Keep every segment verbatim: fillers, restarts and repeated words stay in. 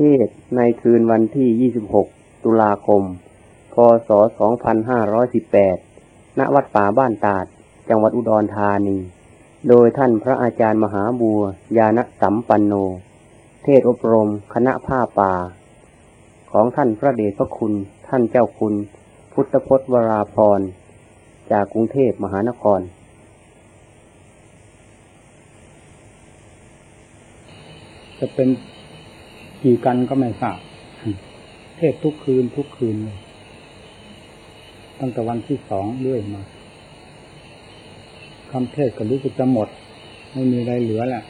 เทศในคืนวันที่ ยี่สิบหก ตุลาคม พ.ศ. สองพันห้าร้อยสิบแปด ณ วัดป่าบ้านตาด จังหวัดอุดรธานี โดยท่านพระอาจารย์มหาบัว ญาณสัมปันโน เทศอบรมคณะผ้าป่า ของท่านพระเดชพระคุณ ท่านเจ้าคุณ พุทธพจน์วราภรณ์ จากกรุงเทพมหานครจะเป็นกี่กันก็ไม่ทราบเทศทุกคืนทุกคืนเลยตั้งแต่วันที่สองเรื่อยมาคำเทศก็รู้สึกจะหมดไม่มีอะไรเหลือแหละ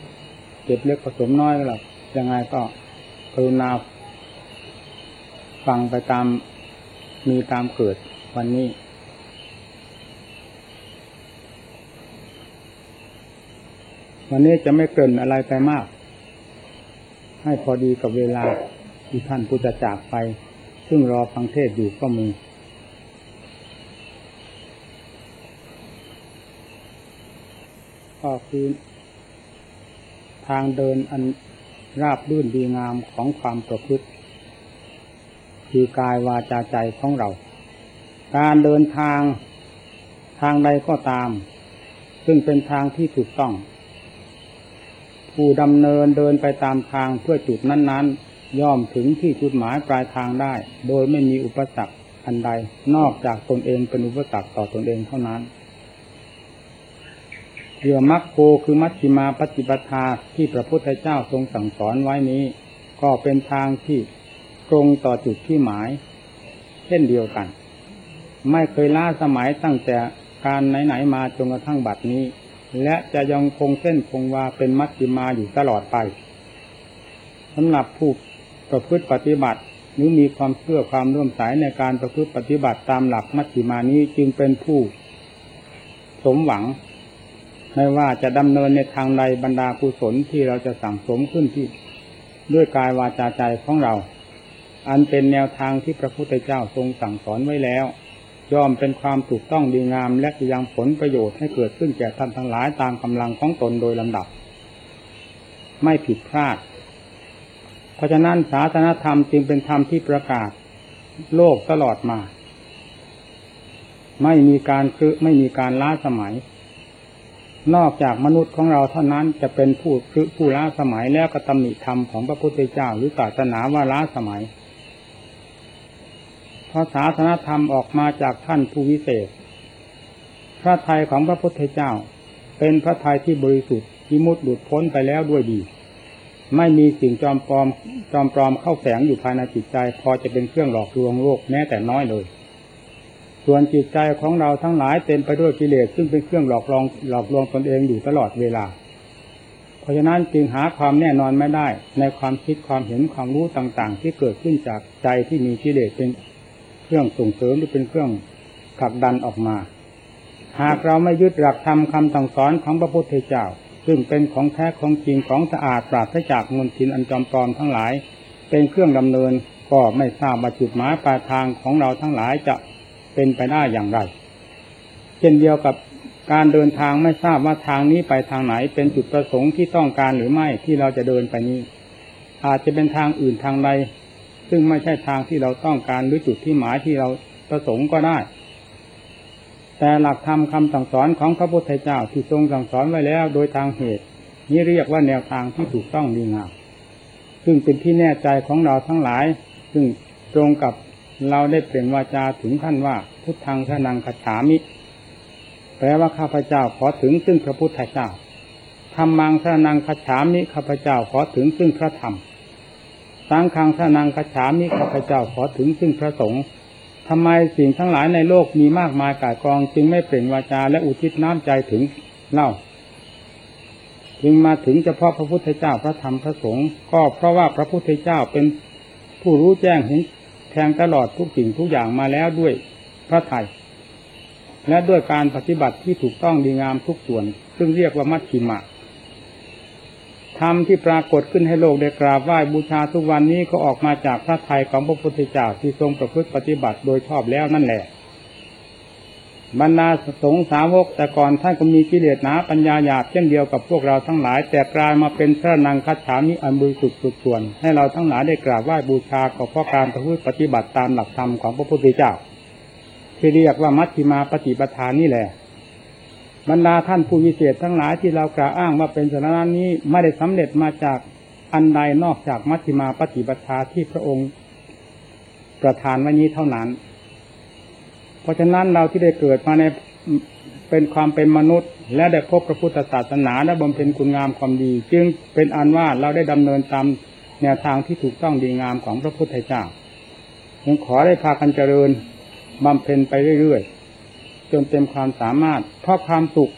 เก็บเล็กผสมน้อยก็หรอกยังไงก็กรุณาฟังไปตามมีตามเกิดวันนี้วันนี้จะไม่เกินอะไรไปมากให้พอดีกับเวลาที่ท่านผู้จะจากไปซึ่งรอฟังเทศอยู่ก็มีก็คือทางเดินอันราบรื่นดีงามของความประพฤติคือกายวาจาใจของเราการเดินทางทางใดก็ตามซึ่งเป็นทางที่ถูกต้องผู้ดำเนินเดินไปตามทางเพื่อจุดนั้นๆย่อมถึงที่จุดหมายปลายทางได้โดยไม่มีอุปสรรคอันใดนอกจากตนเองเป็นอุปสรรคต่อตนเองเท่านั้นเรื่องมรรคโกคือมัชฌิมาปฏิปทาที่พระพุทธเจ้าทรงสั่งสอนไว้นี้ก็เป็นทางที่ตรงต่อจุดที่หมายเช่นเดียวกันไม่เคยล้าสมัยตั้งแต่การไหนๆมาจนกระทั่งบัดนี้และจะยังคงเส้นคงวาเป็นมัชฌิมาอยู่ตลอดไปสำหรับผู้ประพฤติปฏิบัติหรือมีความเชื่อความร่วมสายในการประพฤติปฏิบัติตามหลักมัชฌิมานี้จึงเป็นผู้สมหวังไม่ว่าจะดำเนินในทางใดบรรดากุศลที่เราจะสั่งสมขึ้นที่ด้วยกายวาจาใจของเราอันเป็นแนวทางที่พระพุทธเจ้าทรงสั่งสอนไว้แล้วย่อมเป็นความถูกต้องดีงามและยังผลประโยชน์ให้เกิดขึ้นแก่ท่านทั้งหลายตามกำลังของตนโดยลำดับไม่ผิดพลาดเพราะฉะนั้นศาสนธรรมจึงเป็นธรรมที่ประกาศโลกตลอดมาไม่มีการคือไม่มีการล้าสมัยนอกจากมนุษย์ของเราเท่านั้นจะเป็นผู้คือผู้ล้าสมัยแล้วก็ตำหนิธรรมของพระพุทธเจ้าหรือศาสนาว่าล้าสมัยเพราะศาสนธรรมออกมาจากท่านผู้วิเศษพระทัยของพระพุทธเจ้าเป็นพระทัยที่บริสุทธิ์วิมุตติหลุดพ้นไปแล้วด้วยดีไม่มีสิ่งจอมปลอมจอมปลอมเข้าแฝงอยู่ภายในจิตใจพอจะเป็นเครื่องหลอกลวงโลกแม้แต่น้อยเลยส่วนจิตใจของเราทั้งหลายเต็มไปด้วยกิเลสซึ่งเป็นเครื่องหลอกลวงหลอกลวงตนเองอยู่ตลอดเวลาเพราะฉะนั้นจึงหาความแน่นอนไม่ได้ในความคิดความเห็นความรู้ต่างๆที่เกิดขึ้นจากใจที่มีกิเลสเป็นเครื่องส่งเสริมหรือเป็นเครื่องขับดันออกมาหากเราไม่ยึดหลักธรรมคำสั่งสอนของพระพุทธเจ้าซึ่งเป็นของแท้ของจริงของสะอาดปราศจากมลทินอันจอมปลอมทั้งหลายเป็นเครื่องดำเนินก็ไม่ทราบว่าจุดหมายปลายทางของเราทั้งหลายจะเป็นไปได้อย่างไรเช่นเดียวกับการเดินทางไม่ทราบว่าทางนี้ไปทางไหนเป็นจุดประสงค์ที่ต้องการหรือไม่ที่เราจะเดินไปนี้อาจจะเป็นทางอื่นทางใดซึ่งไม่ใช่ทางที่เราต้องการหรือจุดที่หมายที่เราประสงค์ก็ได้แต่หลักธรรมคำสั่งสอนของพระพุทธเจ้าที่ทรงสั่งสอนไว้แล้วโดยทางเหตุนี้เรียกว่าแนวทางที่ถูกต้องดีงามซึ่งเป็นที่แน่ใจของเราทั้งหลายซึ่งตรงกับเราได้เปล่งวาจาถึงขั้นว่าพุทธังสนังคัจฉามิแปลว่าข้าพเจ้าขอถึงซึ่งพระพุทธเจ้าธัมมังสนังคัจฉามิข้าพเจ้าขอถึงซึ่งพระธรรมสังฆังสนังคัจฉามิข้าพเจ้าขอถึงซึ่งพระสงฆ์ทำไมสิ่งทั้งหลายในโลกมีมากมายกายกองจึงไม่เปล่งวาจาและอุทิศน้ำใจถึงเล่าจึงมาถึงเฉพาะพระพุทธเจ้าพระธรรมพระสงฆ์ก็เพราะว่าพระพุทธเจ้าเป็นผู้รู้แจ้งเห็นแทงตลอดทุกสิ่งทุกอย่างมาแล้วด้วยพระทัยและด้วยการปฏิบัติที่ถูกต้องดีงามทุกส่วนซึ่งเรียกว่ามัชฌิมาธรรมที่ปรากฏขึ้นให้โลกได้กราบไหว้บูชาทุกวันนี้ก็ออกมาจากพระทัยของพระพุทธเจ้าที่ทรงประพฤติปฏิบัติโดยชอบแล้วนั่นแหละ บรรดาสงฆ์สาวกแต่ก่อนท่านก็มีกิเลสหนาปัญญาหยาบเช่นเดียวกับพวกเราทั้งหลายแต่กลายมาเป็นพระนังคัจฉามิอันบริสุทธิ์สุดส่วนให้เราทั้งหลายได้กราบไหว้บูชาขอพ่อการประพฤติปฏิบัติตามหลักธรรมของพระพุทธเจ้าที่เรียกว่ามัชฌิมาปฏิปทานี่แหละบรรดาท่านผู้วิเศษทั้งหลายที่เรากล่าวอ้างว่าเป็นสรณะนี้ไม่ได้สำเร็จมาจากอันใดนอกจากมัชฌิมาปฏิปทาที่พระองค์ประทานไว้นี้เท่านั้นเพราะฉะนั้นเราที่ได้เกิดมาในเป็นความเป็นมนุษย์และได้พบพระพุทธศาสนาและบำเพ็ญคุณงามความดีจึงเป็นอันว่าเราได้ดำเนินตามแนวทางที่ถูกต้องดีงามของพระพุทธเจ้าจึงขอได้พากันเจริญบำเพ็ญไปเรื่อยๆจนเต็มความสามารถเพราะความสุข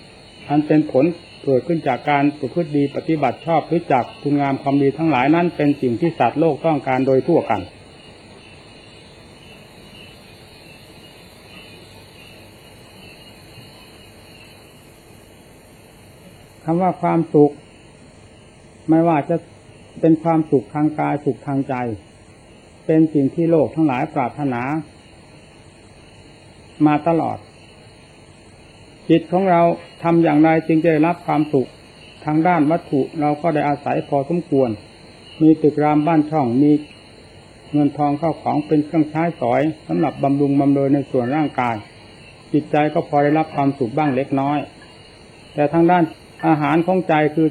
อันเป็นผลเกิดขึ้นจากการประพฤติดีปฏิบัติชอบหรือจากคุณงามความดีทั้งหลายนั้นเป็นสิ่งที่สัตว์โลกต้องการโดยทั่วกันคำว่าความสุขไม่ว่าจะเป็นความสุขทางกายสุขทางใจเป็นสิ่งที่โลกทั้งหลายปรารถนามาตลอดจิตของเราทำอย่างไรจึงจะได้รับความสุขทางด้านวัตถุเราก็ได้อาศัยพอสมควรมีตึกรามบ้านช่องมีเงินทองเข้าของเป็นเครื่องใช้สอยสำหรับบำรุงบำเรอในส่วนร่างกายจิตใจก็พอได้รับความสุขบ้างเล็กน้อยแต่ทางด้านอาหารของใจคือ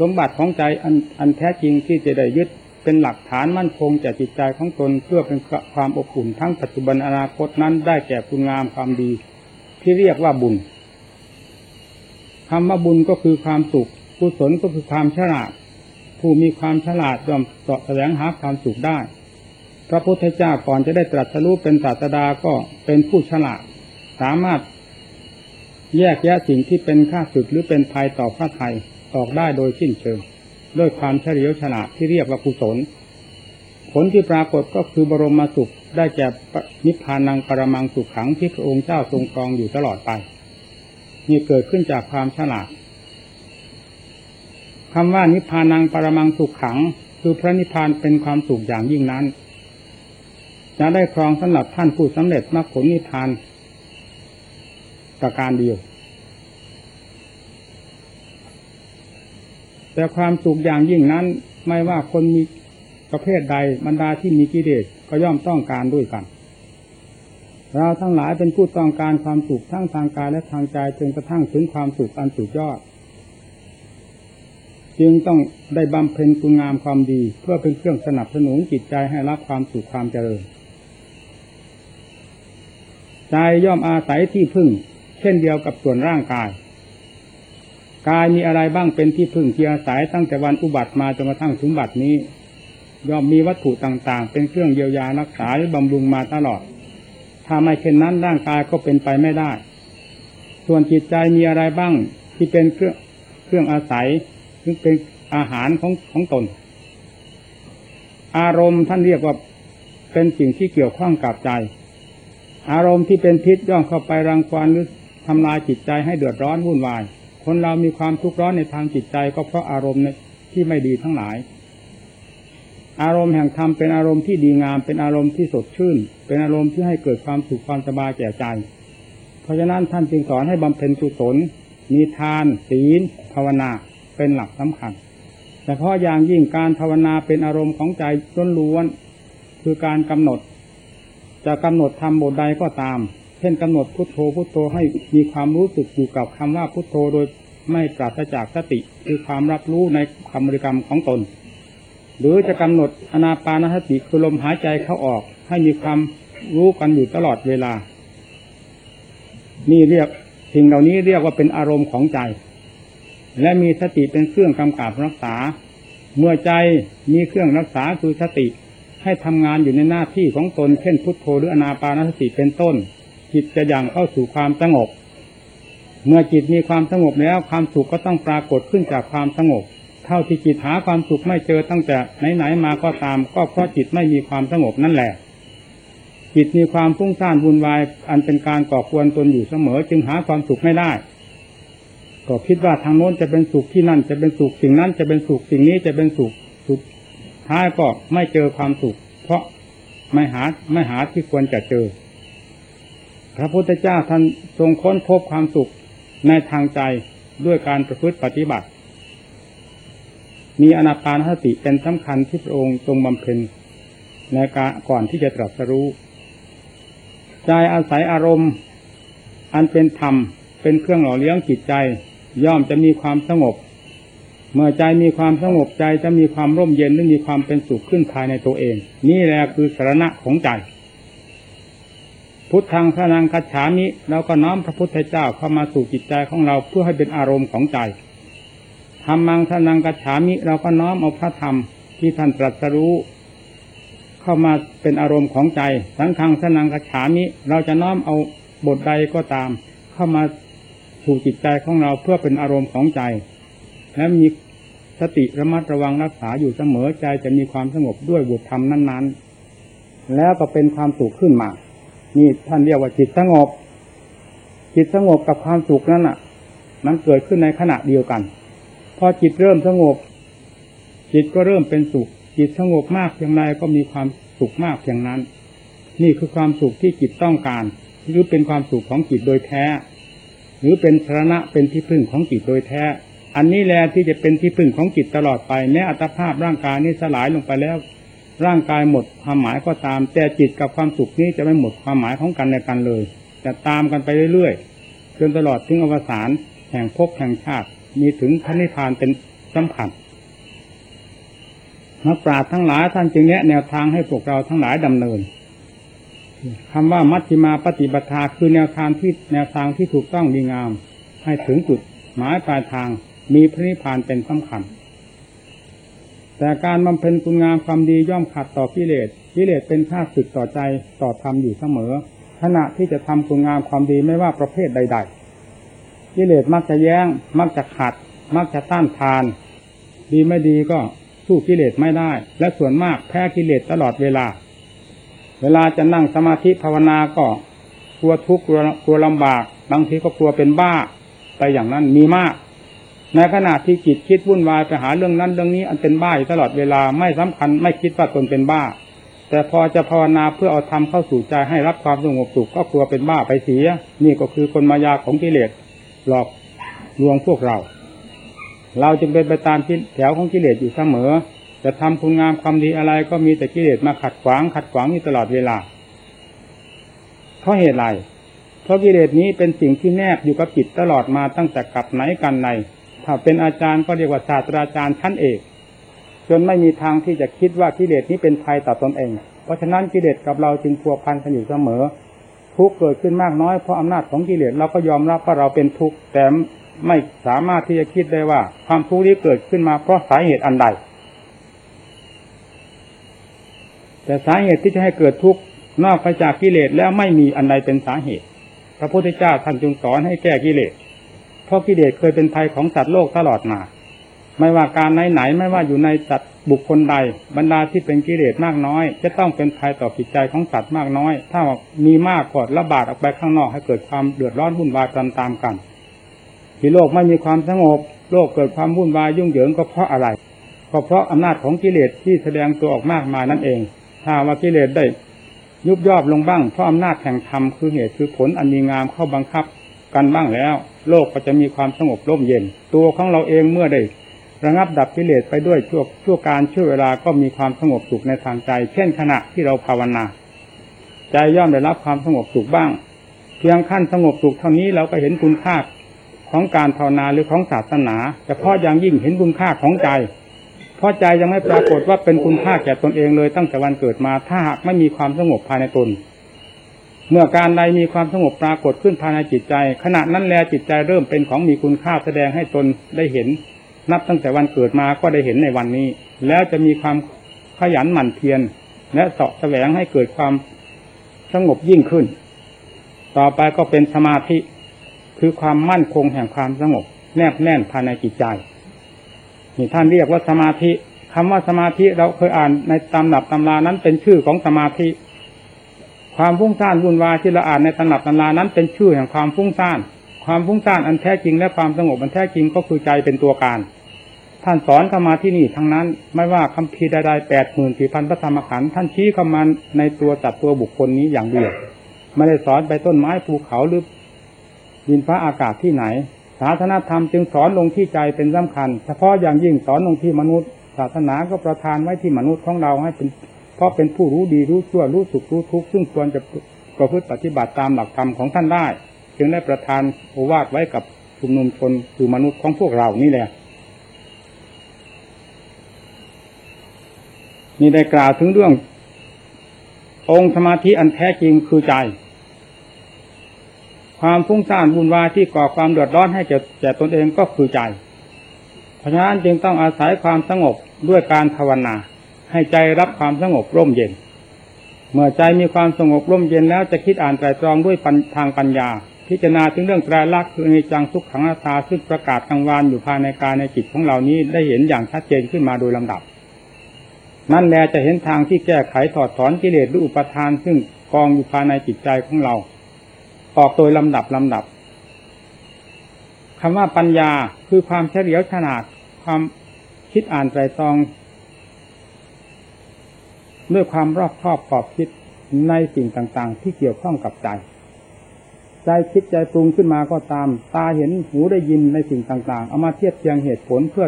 สมบัติของใจอันอันแท้จริงที่จะได้ยึดเป็นหลักฐานมั่นคงจากจิตใจของตนเพื่อเป็นความอบอุ่นทั้งปัจจุบันอนาคตนั้นได้แก่คุณงามความดีที่เรียกว่าบุญคำว่าบุญก็คือความสุขกุศลก็คือความฉลาดผู้มีความฉลาดย่อมเสาะแสวงหาความสุขได้พระพุทธเจ้าก่อนจะได้ตรัสรู้เป็นศาสดาก็เป็นผู้ฉลาดสามารถแยกแยะสิ่งที่เป็นข้าศึกหรือเป็นภัยต่อพระทัยออกได้โดยสิ้นเชิงด้วยความเฉลียวฉลาดที่เรียกว่ากุศลผลที่ปรากฏก็คือบรมสุขได้แก่นิพพานังปรมังสุขขังที่พระองค์เจ้าทรงครองอยู่ตลอดไปนี่เกิดขึ้นจากความฉลาดคำว่านิพพานังปรมังสุขขังคือพระนิพพานเป็นความสุขอย่างยิ่งนั้นจะได้ครองสำหรับท่านผู้สำเร็จมรรคผลนิพพานประการเดียวแต่ความสุขอย่างยิ่งนั้นไม่ว่าคนมีประเภทใดบรรดาที่มีกิเลสก็ย่อมต้องการด้วยกันเราทั้งหลายเป็นผู้ต้องการความสุขทั้งทางกายและทางใจจนกระทั่งถึงความสุขอันสุดยอดจึงต้องได้บำเพ็ญคุณงามความดีเพื่อเป็นเครื่องสนับสนุนจิตใจให้รับความสุขความเจริญใจย่อมอาศัยที่พึ่งเช่นเดียวกับส่วนร่างกายกายมีอะไรบ้างเป็นที่พึ่งที่อาศัยตั้งแต่วันอุบัติมาจนกระทั่งถึงบัดนี้ย่อมมีวัตถุต่างๆเป็นเครื่องเยียวยารักษาหรือบำรุงมาตลอดถ้าไม่เช่นนั้นร่างกายก็เป็นไปไม่ได้ส่วนจิตใจมีอะไรบ้างที่เป็นเครื่องเครื่องอาศัยซึ่งเป็นอาหารของของตนอารมณ์ท่านเรียกว่าเป็นสิ่งที่เกี่ยวข้องกับใจอารมณ์ที่เป็นพิษย่อมเข้าไปรังควานหรือทำลายจิตใจให้เดือดร้อนวุ่นวายคนเรามีความทุกข์ร้อนในทางจิตใจก็เพราะอารมณ์ที่ไม่ดีทั้งหลายอารมณ์แห่งธรรมเป็นอารมณ์ที่ดีงามเป็นอารมณ์ที่สดชื่นเป็นอารมณ์ที่ให้เกิดความสุขความสบายแก่ใจเพราะฉะนั้นท่านจึงสอนให้บำเพ็ญกุศลมีทานศีลภาวนาเป็นหลักสำคัญแต่เพราะอย่างยิ่งการภาวนาเป็นอารมณ์ของใจล้วนๆคือการกำหนดจะกำหนดธรรมบทใดก็ตามเช่นกำหนดพุทโธพุทโธให้มีความรู้สึกอยู่กับคำว่าพุทโธโดยไม่ปราศจากสติคือความรับรู้ในคำบริกรรมของตนหรือจะกำหนดอานาปานสติคือลมหายใจเข้าออกให้มีความรู้กันอยู่ตลอดเวลานี่เรียกสิ่งเหล่านี้เรียกว่าเป็นอารมณ์ของใจและมีสติเป็นเครื่องกำกับรักษาเมื่อใจมีเครื่องรักษาคือสติให้ทำงานอยู่ในหน้าที่ของตนเช่นพุทโธหรืออานาปานสติเป็นต้นจิตจะยังเข้าสู่ความสงบเมื่อจิตมีความสงบแล้วความสุขก็ต้องปรากฏขึ้นจากความสงบเท่าที่จิตหาความสุขไม่เจอตั้งแต่ไหนๆมาก็ตามก็เพราะจิตไม่มีความสงบนั่นแหละจิตมีความฟุ้งซ่านวุ่นวายอันเป็นการก่อควรตนอยู่เสมอจึงหาความสุขไม่ได้ก็คิดว่าทางโน้นจะเป็นสุขที่นั่นจะเป็นสุขสิ่งนั้นจะเป็นสุขสิ่งนี้จะเป็นสุขสุดท้ายก็ไม่เจอความสุขเพราะไม่หาไม่หาที่ควรจะเจอ พระพุทธเจ้าท่านทรงค้นพบความสุขในทางใจด้วยการประพฤติปฏิบัติมีอานาปานสติเป็นสำคัญที่พระองค์ทรงบำเพ็ญในการก่อนที่จะตรัสรู้ใจอาศัยอารมณ์อันเป็นธรรมเป็นเครื่องหล่อเลี้ยงจิตใจย่อมจะมีความสงบเมื่อใจมีความสงบใจจะมีความร่มเย็นและมีความเป็นสุขขึ้นภายในตัวเองนี่แหละคือสรณะของใจพุทธังสรณังคัจฉามิเราก็น้อมพระพุทธเจ้าเข้ามาสู่จิตใจของเราเพื่อให้เป็นอารมณ์ของใจธัมมังสรณังคัจฉามิเราก็น้อมเอาพระธรรมที่ท่านตรัสรู้เข้ามาเป็นอารมณ์ของใจสังฆังสรณังคัจฉามิเราจะน้อมเอาบทใดก็ตามเข้ามาสู่จิตใจของเราเพื่อเป็นอารมณ์ของใจและมีสติระมัดระวังรักษาอยู่เสมอใจจะมีความสงบด้วยบุตรธรรมนั้นๆแล้วก็เป็นความสุขขึ้นมานี่ท่านเรียกว่าจิตสงบจิตสงบกับความสุขนั้นน่ะมันเกิดขึ้นในขณะเดียวกันพอจิตเริ่มสงบจิตก็เริ่มเป็นสุขจิตสงบมากเพียงใดก็มีความสุขมากเพียงนั้นนี่คือความสุขที่จิตต้องการหรือเป็นความสุขของจิตโดยแท้หรือเป็นสรณะเป็นที่พึ่งของจิตโดยแท้อันนี้แหละที่จะเป็นที่พึ่งของจิตตลอดไปแม้อัตภาพร่างกายนี้สลายลงไปแล้วร่างกายหมดความหมายก็ตามแต่จิตกับความสุขนี้จะไม่หมดความหมายของกันและกันเลยจะตามกันไปเรื่อยๆจนตลอดถึงอวสานแห่งภพแห่งชาติมีถึงพระนิพพานเป็นสำคัญนักปราชญ์ทั้งหลายท่านจึงแนะแนวทางให้พวกเราทั้งหลายดำเนินคำว่ามัชฌิมาปฏิปทาคือแนวทางที่แนวทางที่ถูกต้องดีงามให้ถึงจุดหมายปลายทางมีพระนิพพานเป็นสำคัญแต่การบำเพ็ญคุณงามความดีย่อมขัดต่อกิเลสกิเลสเป็นข้าศึกต่อใจต่อธรรมอยู่เสมอขณะที่จะทำคุณงามความดีไม่ว่าประเภทใดๆกิเลสมักจะแย้งมักจะขัดมักจะต้านทานดีไม่ดีก็สู้กิเลสไม่ได้และส่วนมากแพ้กิเลสตลอดเวลาเวลาจะนั่งสมาธิภาวนาก็กลัวทุกข์กลัวลำบากบางทีก็กลัวเป็นบ้าไปอย่างนั้นมีมากในขณะที่จิตคิดวุ่นวายไปหาเรื่องนั้นเรื่องนี้อันเป็นบ้าอยู่ตลอดเวลาไม่สำคัญไม่คิดว่าตนเป็นบ้าแต่พอจะภาวนาเพื่อเอาธรรมเข้าสู่ใจให้รับความสงบสุขก็กลัวเป็นบ้าไปเสียนี่ก็คือคนมายาของกิเลสหลอกลวงพวกเราเราจึงเป็นไปตามที่แถวของกิเลสอยู่เสมอจะทำคุณงามความดีอะไรก็มีแต่กิเลสมาขัดขวางขัดขวางอยู่ตลอดเวลาเพราะเหตุไรเพราะกิเลสนี้เป็นสิ่งที่แนบอยู่กับจิตตลอดมาตั้งแต่กับไหนกันไหนถ้าเป็นอาจารย์ก็เรียกว่าศาสตราจารย์ชั้นเอกจนไม่มีทางที่จะคิดว่ากิเลสนี้เป็นภัยต่อตนเองเพราะฉะนั้นกิเลสกับเราจึงพัวพันกันอยู่เสมอทุกข์เกิดขึ้นมากน้อยเพราะอำนาจของกิเลสเราก็ยอมรับว่าเราเป็นทุกข์แต่ไม่สามารถที่จะคิดได้ว่าความทุกข์นี้เกิดขึ้นมาเพราะสาเหตุอันใดแต่สาเหตุที่จะให้เกิดทุกข์นอกจากกิเลสแล้วไม่มีอันใดเป็นสาเหตุพระพุทธเจ้าท่านจึงสอนให้แก้กิเลสเพราะกิเลสเคยเป็นภัยของสัตว์โลกตลอดมาไม่ว่าการไหนๆไม่ว่าอยู่ในสัตว์บุคคลใดบรรดาที่เป็นกิเลสมากน้อยจะต้องเป็นภัยต่อจิตใจของสัตว์มากน้อยถ้ามีมากก็ระบาดออกไปข้างนอกให้เกิดความเดือดร้อนวุ่นวายตามๆกันที่โลกไม่มีความสงบโลกเกิดความวุ่นวายยุ่งเหยิงก็เพราะอะไรก็เพราะอำนาจของกิเลสที่แสดงตัวออกมากมายนั่นเองถ้าว่ากิเลสได้ยุบย่อลงบ้างเพราะอำนาจแห่งธรรมคือเหตุคือผลอันดีงามเข้าบังคับกันบ้างแล้วโลกก็จะมีความสงบร่มเย็นตัวของเราเองเมื่อได้ระงับดับกิเลสไปด้วยชั่วชั่วการชั่วเวลาก็มีความสงบสุขในทางใจเช่นขณะที่เราภาวนาใจย่อมได้รับความสงบสุขบ้างเพียงขั้นสงบสุขเท่านี้เราก็เห็นคุณค่าของการภาวนาหรือของศาสนาแต่เพราะอย่างยิ่งเห็นคุณค่าของใจเพราะใจยังไม่ปรากฏว่าเป็นคุณค่าแก่ตนเองเลยตั้งแต่วันเกิดมาถ้าหากไม่มีความสงบภายในตนเมื่อการใดมีความสงบปรากฏขึ้นภายในจิตใจขณะนั้นแลจิตใจเริ่มเป็นของมีคุณค่าแสดงให้ตนได้เห็นนับตั้งแต่วันเกิดมาก็ได้เห็นในวันนี้แล้วจะมีความขยันหมั่นเพียรและเสาะแสวงให้เกิดความสงบยิ่งขึ้นต่อไปก็เป็นสมาธิคือความมั่นคงแห่งความสงบแนบแน่นภายในจิตใจนี่ท่านเรียกว่าสมาธิคำว่าสมาธิเราเคยอ่านในตำหนับตำรานั้นเป็นชื่อของสมาธิความฟุ้งซ่านวุ่นวายที่เราอ่านในตำหนับตำรานั้นเป็นชื่อแห่งความฟุ้งซ่านความฟุ้งซ่านอันแท้จริงและความสงบอันแท้จริงก็คือใจเป็นตัวการท่านสอนเข้ามาที่นี่ทั้งนั้นไม่ว่าคำพีใดๆแปดหมื่นสี่พันพระธรรมขันธ์ท่านชี้เข้ามาในตัวจับตัวบุคคลนี้อย่างเดียว ไม่ได้สอนไปต้นไม้ภูเขาหรือดินฟ้าอากาศที่ไหนศาสนธรรมจึงสอนลงที่ใจเป็นสำคัญเฉพาะอย่างยิ่งสอนลงที่มนุษย์ศาสนาก็ประทานไว้ที่มนุษย์ของเราให้เป็นเพราะเป็นผู้รู้ดีรู้ชั่วรู้สุขรู้ทุกข์ซึ่งควรจะประพฤติปฏิบัติตามหลักธรรมของท่านได้จึงได้ประทานโอวาทไว้กับชุมนุมชนคือมนุษย์ของพวกเรานี่แหละนี่ได้กล่าวถึงเรื่ององค์สมาธิอันแท้จริงคือใจความฟุ้งซ่านวุ่นวายที่ก่อความเดือดร้อนให้แก่ตนเองก็คือใจเพราะฉะนั้นจึงต้องอาศัยความสงบด้วยการภาวนาให้ใจรับความสงบร่มเย็นเมื่อใจมีความสงบร่มเย็นแล้วจะคิดอ่านไตรตรองด้วยทางปัญญาพิจารณาถึงเรื่องไตรลักษณ์คืออนิจจังทุกขังอนัตตาซึ่งประกาศกลางวานอยู่ภายในกายในจิตของเรานี้ได้เห็นอย่างชัดเจนขึ้นมาโดยลำดับนั่นแลจะเห็นทางที่แก้ไขถอดถอนกิเลสหรืออุปทานซึ่งกองอยู่ภายในจิตใจของเราออกโดยลำดับลำดับคำว่าปัญญาคือความเฉลียวฉลาดความคิดอ่านไตรตรองด้วยความรอบคอบขอบคิดในสิ่งต่างๆที่เกี่ยวข้องกับใจใจคิดใจปรุงขึ้นมาก็ตามตาเห็นหูได้ยินในสิ่งต่างๆเอามาเทียบเทียงเหตุผลเพื่อ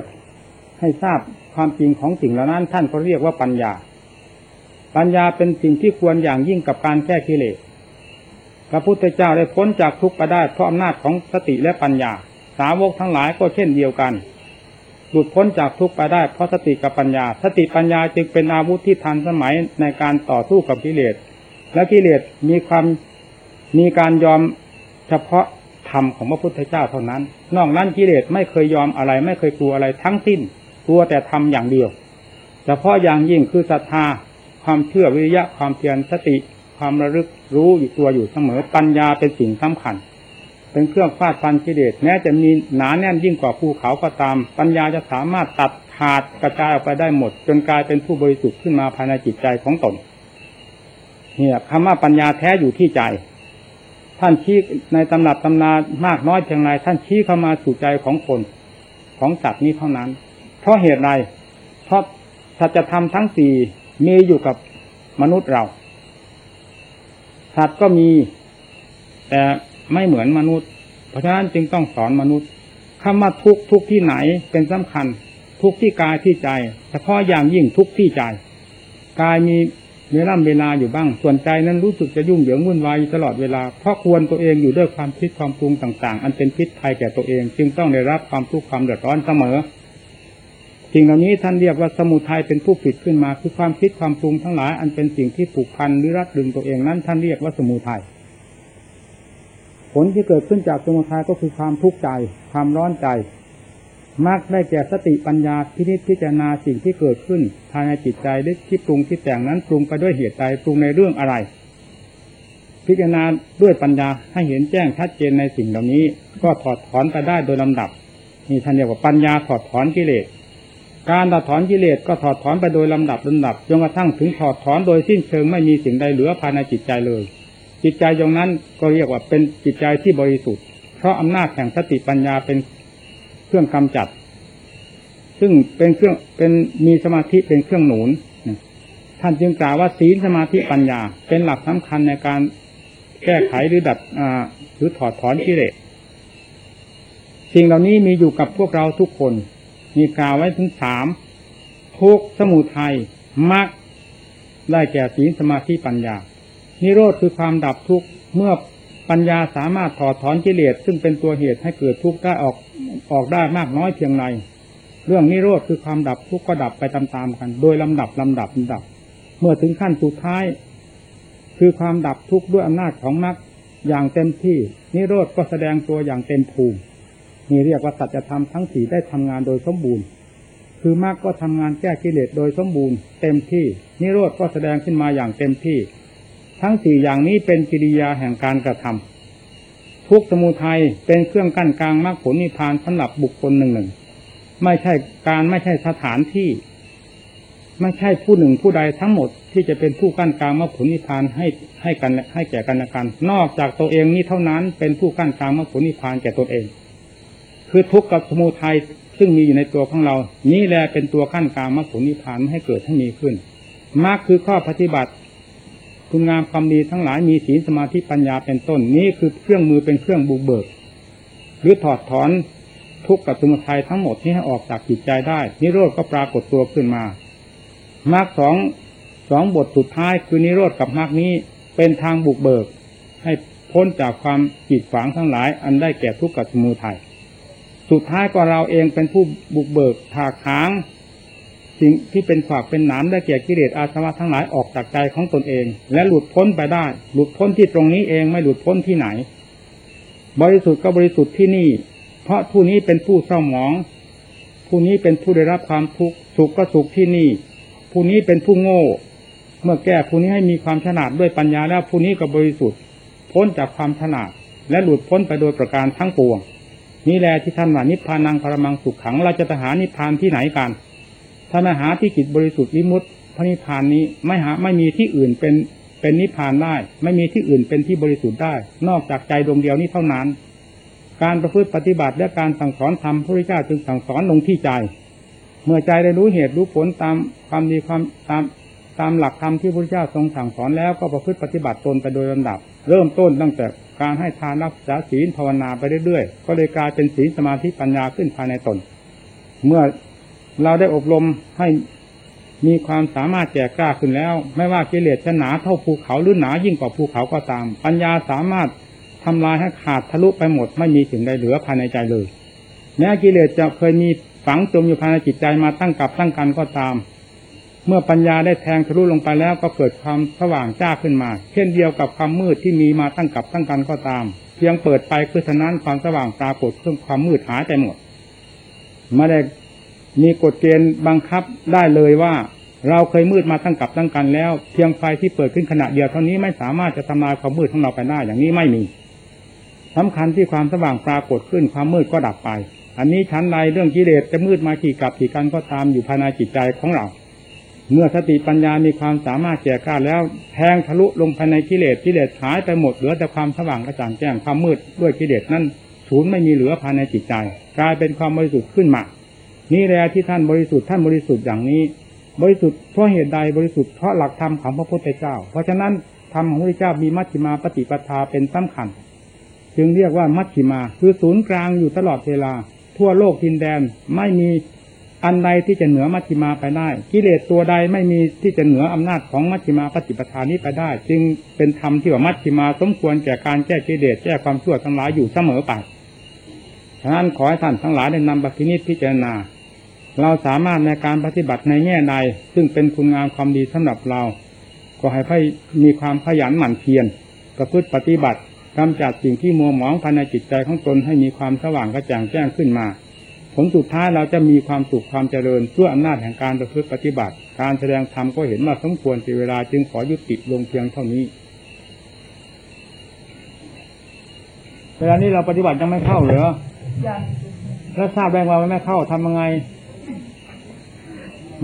ให้ทราบความจริงของสิ่งเหล่านั้นท่านก็เรียกว่าปัญญาปัญญาเป็นสิ่งที่ควรอย่างยิ่งกับการแก้กิเลสพระพุทธเจ้าได้พ้นจากทุกข์ไปได้เพราะอำนาจของสติและปัญญาสาวกทั้งหลายก็เช่นเดียวกันหลุดพ้นจากทุกข์ไปได้เพราะสติกับปัญญาสติปัญญาจึงเป็นอาวุธที่ทันสมัยในการต่อสู้กับกิเลสและกิเลสมีความมีการยอมเฉพาะธรรมของพระพุทธเจ้าเท่านั้นนอกนั้นกิเลสไม่เคยยอมอะไรไม่เคยกลัวอะไรทั้งสิ้นกลัวแต่ธรรมอย่างเดียวเฉพาะอย่างยิ่งคือศรัทธาความเชื่อวิริยะความเพียรสติความระลึกรู้อยู่ตัวอยู่เสมอปัญญาเป็นสิ่งสำคัญเป็นเครื่องฟาดฟันกิเลสแม้จะมีหนาแน่นยิ่งกว่าภูเขาก็ตามปัญญาจะสามารถตัดขาดกระจายออกไปได้หมดจนกลายเป็นผู้บริสุทธิ์ขึ้นมาภายในจิตใจของตนเนี่ยคำว่าปัญญาแท้อยู่ที่ใจท่านชี้ในตำรับตำนานมากน้อยเพียงไรท่านชี้เข้ามาสู่ใจของคนของสัตว์นี้เท่านั้นเพราะเหตุไรเพราะสัจธรรมทั้งสี่มีอยู่กับมนุษย์เราสัตว์ก็มีแต่ไม่เหมือนมนุษย์เพราะฉะนั้นจึงต้องสอนมนุษย์คำว่าทุกข์ทุกข์ที่ไหนเป็นสำคัญทุกข์ที่กายที่ใจเฉพาะอย่างยิ่งทุกข์ที่ใจกายมีเวลาเวลาอยู่บ้างส่วนใจนั้นรู้สึกจะยุ่งเหยิงวุ่นวายตลอดเวลาเพราะควรตัวเองอยู่ด้วยความคิดความปรุงต่างๆอันเป็นพิษภัยแก่ตัวเองจึงต้องได้รับความทุกข์ความเดือดร้อนเสมอสิ่งเหล่านี้ท่านเรียกว่าสมุทัยเป็นผู้ผิดขึ้นมาคือความคิดความปรุงทั้งหลายอันเป็นสิ่งที่ผูกพันหรือรัดดึงตัวเองนั้นท่านเรียกว่าสมุทัยผลที่เกิดขึ้นจากสมุทัยก็คือความทุกข์ใจความร้อนใจมากได้แก่สติปัญญาพินิจพิจารณาสิ่งที่เกิดขึ้นภายในจิตใจได้คิดปรุงที่แต่งนั้นปรุงไปด้วยเหตุใดปรุงในเรื่องอะไรพิจารณาด้วยปัญญาให้เห็นแจ้งชัดเจนในสิ่งเหล่านี้ก็ถอดถอนไปได้โดยลำดับนี่ท่านเรียกว่าปัญญาถอดถอนกิเลสการถอดถอนกิเลสก็ถอดถอนไปโดยลำดับลำดับจนกระทั่งถึงถอดถอนโดยสิ้นเชิงไม่มีสิ่งใดเหลือภายในจิตใจเลยจิตใจตรงนั้นก็เรียกว่าเป็นจิตใจที่บริสุทธิ์เพราะอำนาจแห่งสติปัญญาเป็นเครื่องกำจัดซึ่งเป็นเครื่องเป็นมีสมาธิเป็นเครื่องหนุนท่านจึงกล่าวว่าศีลสมาธิปัญญาเป็นหลักสำคัญในการแก้ไขหรือดับหรือถอดถอนกิเลสสิ่งเหล่านี้มีอยู่กับพวกเราทุกคนมีกล่าวไว้ถึงสามทุกข์สมุทัยมรรคได้แก่ศีลสมาธิปัญญานิโรธคือความดับทุกข์เมื่อปัญญาสามารถถอดถอนกิเลสซึ่งเป็นตัวเหตุให้เกิดทุกข์ได้ออกออกได้มากน้อยเพียงไรเรื่องนิโรธคือความดับทุกข์ก็ดับไปตามๆกันโดยลำดับลำดับลำดับเมื่อถึงขั้นสุดท้ายคือความดับทุกข์ด้วยอำนาจของมรรคอย่างเต็มที่นิโรธก็แสดงตัวอย่างเต็มภูมินี่เรียกว่าสัจธรรมทั้งสี่ได้ทำงานโดยสมบูรณ์คือมรรคก็ทำงานแก้กิเลสโดยสมบูรณ์เต็มที่นิโรธก็แสดงขึ้นมาอย่างเต็มที่ทั้งสี่อย่างนี้เป็นกิริยาแห่งการกระทำทุกสมุทัยเป็นเครื่องกั้นกลางมรรคผลนิพพานสำหรับบุคคลหนึ่งหนึ่งไม่ใช่การไม่ใช่สถานที่ไม่ใช่ผู้หนึ่งผู้ใดทั้งหมดที่จะเป็นผู้กั้นกลางมรรคผลนิพพานให้ให้กันให้แก่กันและกันนอกจากตัวเองนี้เท่านั้นเป็นผู้กั้นกลางมรรคผลนิพพานแก่ตัวเองคือทุกข์กับสมุทัยซึ่งมีอยู่ในตัวของเรานี้แหละเป็นตัวขั้นกลางมรรคผลนิพพานให้เกิดให้มีขึ้นมรรคคือข้อปฏิบัติ คุณงามความดีทั้งหลายมีศีลสมาธิปัญญาเป็นต้นนี้คือเครื่องมือเป็นเครื่องบุกเบิกหรือถอดถอนทุกข์กับสมุทัยทั้งหมดนี้ให้ออกจากจิตใจได้นิโรธก็ปรากฏตัวขึ้นมามรรคสองสองบทสุดท้ายคือนิโรธกับมรรคนี้เป็นทางบุกเบิกให้พ้นจากความจิตฝังทั้งหลายอันได้แก่ทุกข์กับสมุทัยสุดท้ายก็เราเองเป็นผู้บุกเบิกถากถางสิ่งที่เป็นฝากเป็นหนามได้แก่กิเลสอาสวะทั้งหลายออกจากใจของตนเองและหลุดพ้นไปได้หลุดพ้นที่ตรงนี้เองไม่หลุดพ้นที่ไหนบริสุทธิ์ก็บริสุทธิ์ที่นี่เพราะผู้นี้เป็นผู้เศร้าหมองผู้นี้เป็นผู้ได้รับความทุกข์สุขก็สุขที่นี่ผู้นี้เป็นผู้โง่เมื่อแก่ผู้นี้ให้มีความฉลาดด้วยปัญญาแล้วผู้นี้ก็บริสุทธิ์พ้นจากความฉลาดและหลุดพ้นไปโดยประการทั้งปวงนี่แหละที่ท่านว่านิพพานังปรมังสุขขังเราจะหานิพพานที่ไหนกันถ้าไม่หาที่จิตบริสุทธิ์วิมุตติพระนิพพานนี้ไม่หาไม่มีที่อื่นเป็นเป็นนิพพานได้ไม่มีที่อื่นเป็นที่บริสุทธิ์ได้นอกจากใจดวงเดียวนี้เท่านั้นการประพฤติปฏิบัติและการสั่งสอนธรรมพระพุทธเจ้าจึงสั่งสอนลงที่ใจเมื่อใจได้รู้เหตุรู้ผลตามความดีความตามตามหลักธรรมที่พระพุทธเจ้าทรงสั่งสอนแล้วก็ประพฤติปฏิบัติตนไปโดยลำดับเริ่มต้นตั้งแต่การให้ทานรักษาศีลภาวนาไปเรื่อยๆก็เลยกลายเป็นศีลสมาธิปัญญาขึ้นภายในตนเมื่อเราได้อบรมให้มีความสามารถแก่กล้าขึ้นแล้วไม่ว่ากิเลสจะหนาเท่าภูเขาหรือหนายิ่งกว่าภูเขาก็ตามปัญญาสามารถทำลายให้ขาดทะลุไปหมดไม่มีสิ่งใดเหลือภายในใจเลยแม้กิเลสจะเคยมีฝังจมอยู่ภายในจิตใจมาตั้งกับตั้งกันก็ตามเมื่อปัญญาได้แทงทะลุลงไปแล้วก็เกิดความสว่างจ้าขึ้นมาเช่นเดียวกับความมืดที่มีมาตั้งกับตั้งกันก็ตามเพียงเปิดไปคือฉะนั้นความสว่างปรากฏขึ้นความมืดหายไปหมดไม่ได้มีกฎเกณฑ์บังคับได้เลยว่าเราเคยมืดมาตั้งกับตั้งกันแล้วเพียงไฟที่เปิดขึ้นขณะเดียวเท่านี้ไม่สามารถจะทำลายความมืดของเราไปได้อย่างนี้ไม่มีสำคัญที่ความสว่างปรากฏขึ้นความมืดก็ดับไปอันนี้ชั้นใดเรื่องกิเลสจะมืดมากี่กับกี่กันก็ตามอยู่ภายในจิตใจของเราเมื่อสติปัญญามีความสามารถแก่กล้าแล้วแทงทะลุลงภายในกิเลสกิเลสหายไปหมดเหลือแต่ความสว่างกระจ่างแจ้งความมืดด้วยกิเลสนั้นศูนย์ไม่มีเหลือภายในจิตใจกลายเป็นความบริสุทธิ์ขึ้นมานี่แหละที่ท่านบริสุทธิ์ท่านบริสุทธิ์อย่างนี้บริสุทธิ์เพราะเหตุใดบริสุทธิ์เพราะหลักธรรมของพระพุทธเจ้าเพราะฉะนั้นธรรมของพระพุทธเจ้ามีมัชฌิมาปฏิปทาเป็นสำคัญจึงเรียกว่ามัชฌิมาคือศูนย์กลางอยู่ตลอดเวลาทั่วโลกดินแดนไม่มีอันใดที่จะเหนือมัชฌิมาไปได้กิเลสตัวใดไม่มีที่จะเหนืออำนาจของมัชฌิมาปฏิปทานี้ไปได้จึงเป็นธรรมที่ว่ามัชฌิมาสมควรแก่การแก้กิเลสแก้ความชั่วทั้งหลายอยู่เสมอไปฉะนั้นขอให้ท่านทั้งหลายได้นำบัพพินิจพิจารณาเราสามารถในการปฏิบัติในแง่ใดซึ่งเป็นคุณงามความดีสำหรับเราก็ให้ให้มีความขยันหมั่นเพียรประพฤติปฏิบัติกำจัดสิ่งที่มัวหมองภายในจิตใจของตนให้มีความสว่างกระจ่างแจ้งขึ้นมาผลสุดท้ายเราจะมีความสุขความเจริญด้วยอำนาจแห่งการประพฤติปฏิบัติการแสดงธรรมก็เห็นว่าสมควรเสียเวลาจึงขอยุติลงเพียงเท่านี้เวลานี้เราปฏิบัติยังไม่เข้าเหรอยังแล้วทราบแรงว่ามันไม่เข้าทำยังไง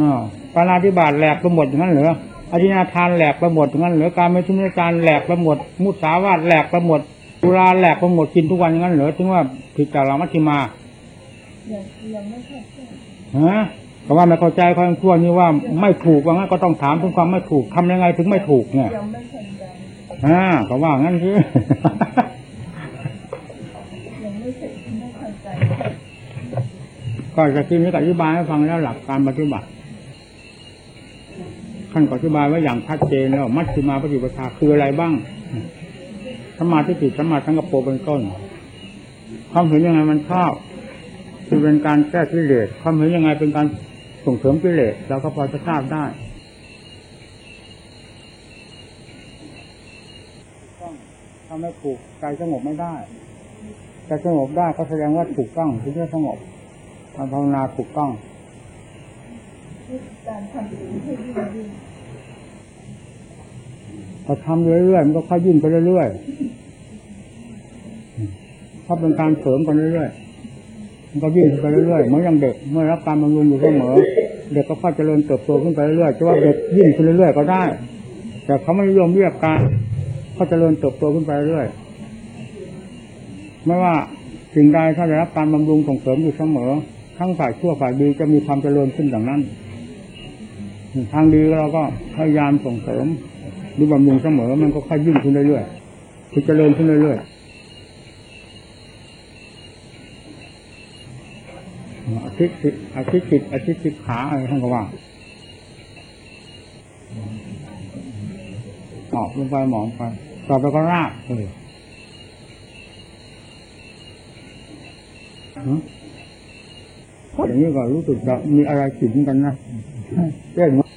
อ๋อปาณาติบาตแหลกไปหมดอย่างนั้นเหรออธินาทานแหลกไปหมดอย่างนั้นเหรอการไม่ทุจริตการแหลกไปหมดมุสาวาทแหลกไปหมดสุราแหลกไปหมดกินทุกวันอย่างนั้นเหรอถึงว่าผิดจากหลักมัชฌิมาฮะเพราะว่าไม่เข้าใจความชั่วนี่ว่าไม่ถูกว่างั้นก็ต้องถามถึงความไม่ถูกทำยังไงถึงไม่ถูกเนี่ยฮะเพราะว่างั้นคือก็จะที่นี้อธิบายให้ฟังแล้วหลักการปฏิบัติท่านก็อธิบายไว้อย่างชัดเจนแล้วมัชฌิมาปฏิปทาคืออะไรบ้างสัมมาทิฏฐิสัมมาสังกัปโปเป็นต้นความเห็นยังไงมันชอบคือเป็นการแก้กิเลสความเห็นยังไงเป็นการส่งเสริมกิเลสเราก็พอจะทราบได้ต้องทำให้ถูกใจสงบไม่ได้ใจสงบได้ก็แสดงว่าถูกต้องถึงจะสงบการภาวนาถูกต้องการทำให้ดีๆพอทำเรื่อยๆมันก็ค่อยยิ่งไปเรื่อยๆถ้าเป็นการเสริมกันเรื่อยๆมันก็ยิ่งไปเรื่อยๆเหมือนอย่างเด็กเมื่อรับการบำรุงอยู่เสมอเด็กก็ค่อยเจริญเติบโตขึ้นไปเรื่อยๆจะว่าเด็กยิ่งขึ้นเรื่อยๆก็ได้แต่เขาไม่นิยมเรียกการเขาเจริญเติบโตขึ้นไปเรื่อยไม่ว่าสิ่งใดถ้าได้รับการบำรุงส่งเสริมอยู่เสมอทั้งฝ่ายชั่วฝ่ายดีจะมีความเจริญขึ้นอย่างนั้นทางดีเราก็พยายามส่งเสริม รือบำรุงเสมอมันก็ค่อยยิ่งขึ้นเรื่อยๆที่เจริญขึ้นเรื่อยๆอธิษฐิอธิษฐิอธิษฐิขาอะไรท่านก็ว่าหมอบลงไปหมอบไปต่อไปก็รากเลยอย่างนี้ก็รู้สึกจะมีอะไรขิงกันนะเรื่อง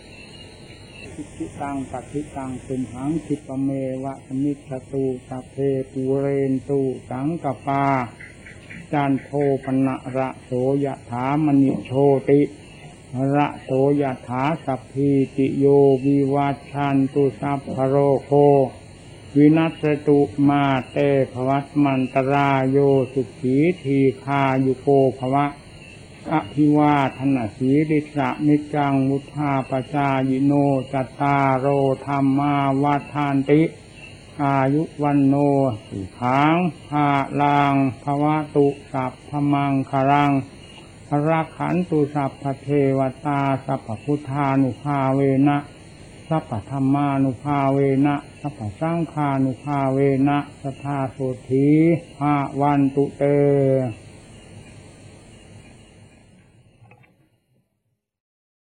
ทิฏฐังปัจจิตังสุหังทิปเมวะสมิชตูสัพเพปูเรนตูสังกปาจานโทปนะระโสยถามณิโชติระโสยถาสัพพีติโยวิวัชชันตุสัพพโรโควินัสตุมาเตภวัตมันตรายโยสุขีทีคายุโกภวะอภิวาทนาสีริสะนิจังมุธาปชายิโนจัตตาโรธรรมาวาทานติอายุวันโนสุขังภาลังภวตุสัพพมังคารังพระขันตุสัพพเทวตาสัพพพุทธานุภาเวนะสัพพธรรมานุภาเวนะสัพพสังฆานุภาเวนะสัทธาโสธีภาวันตุเต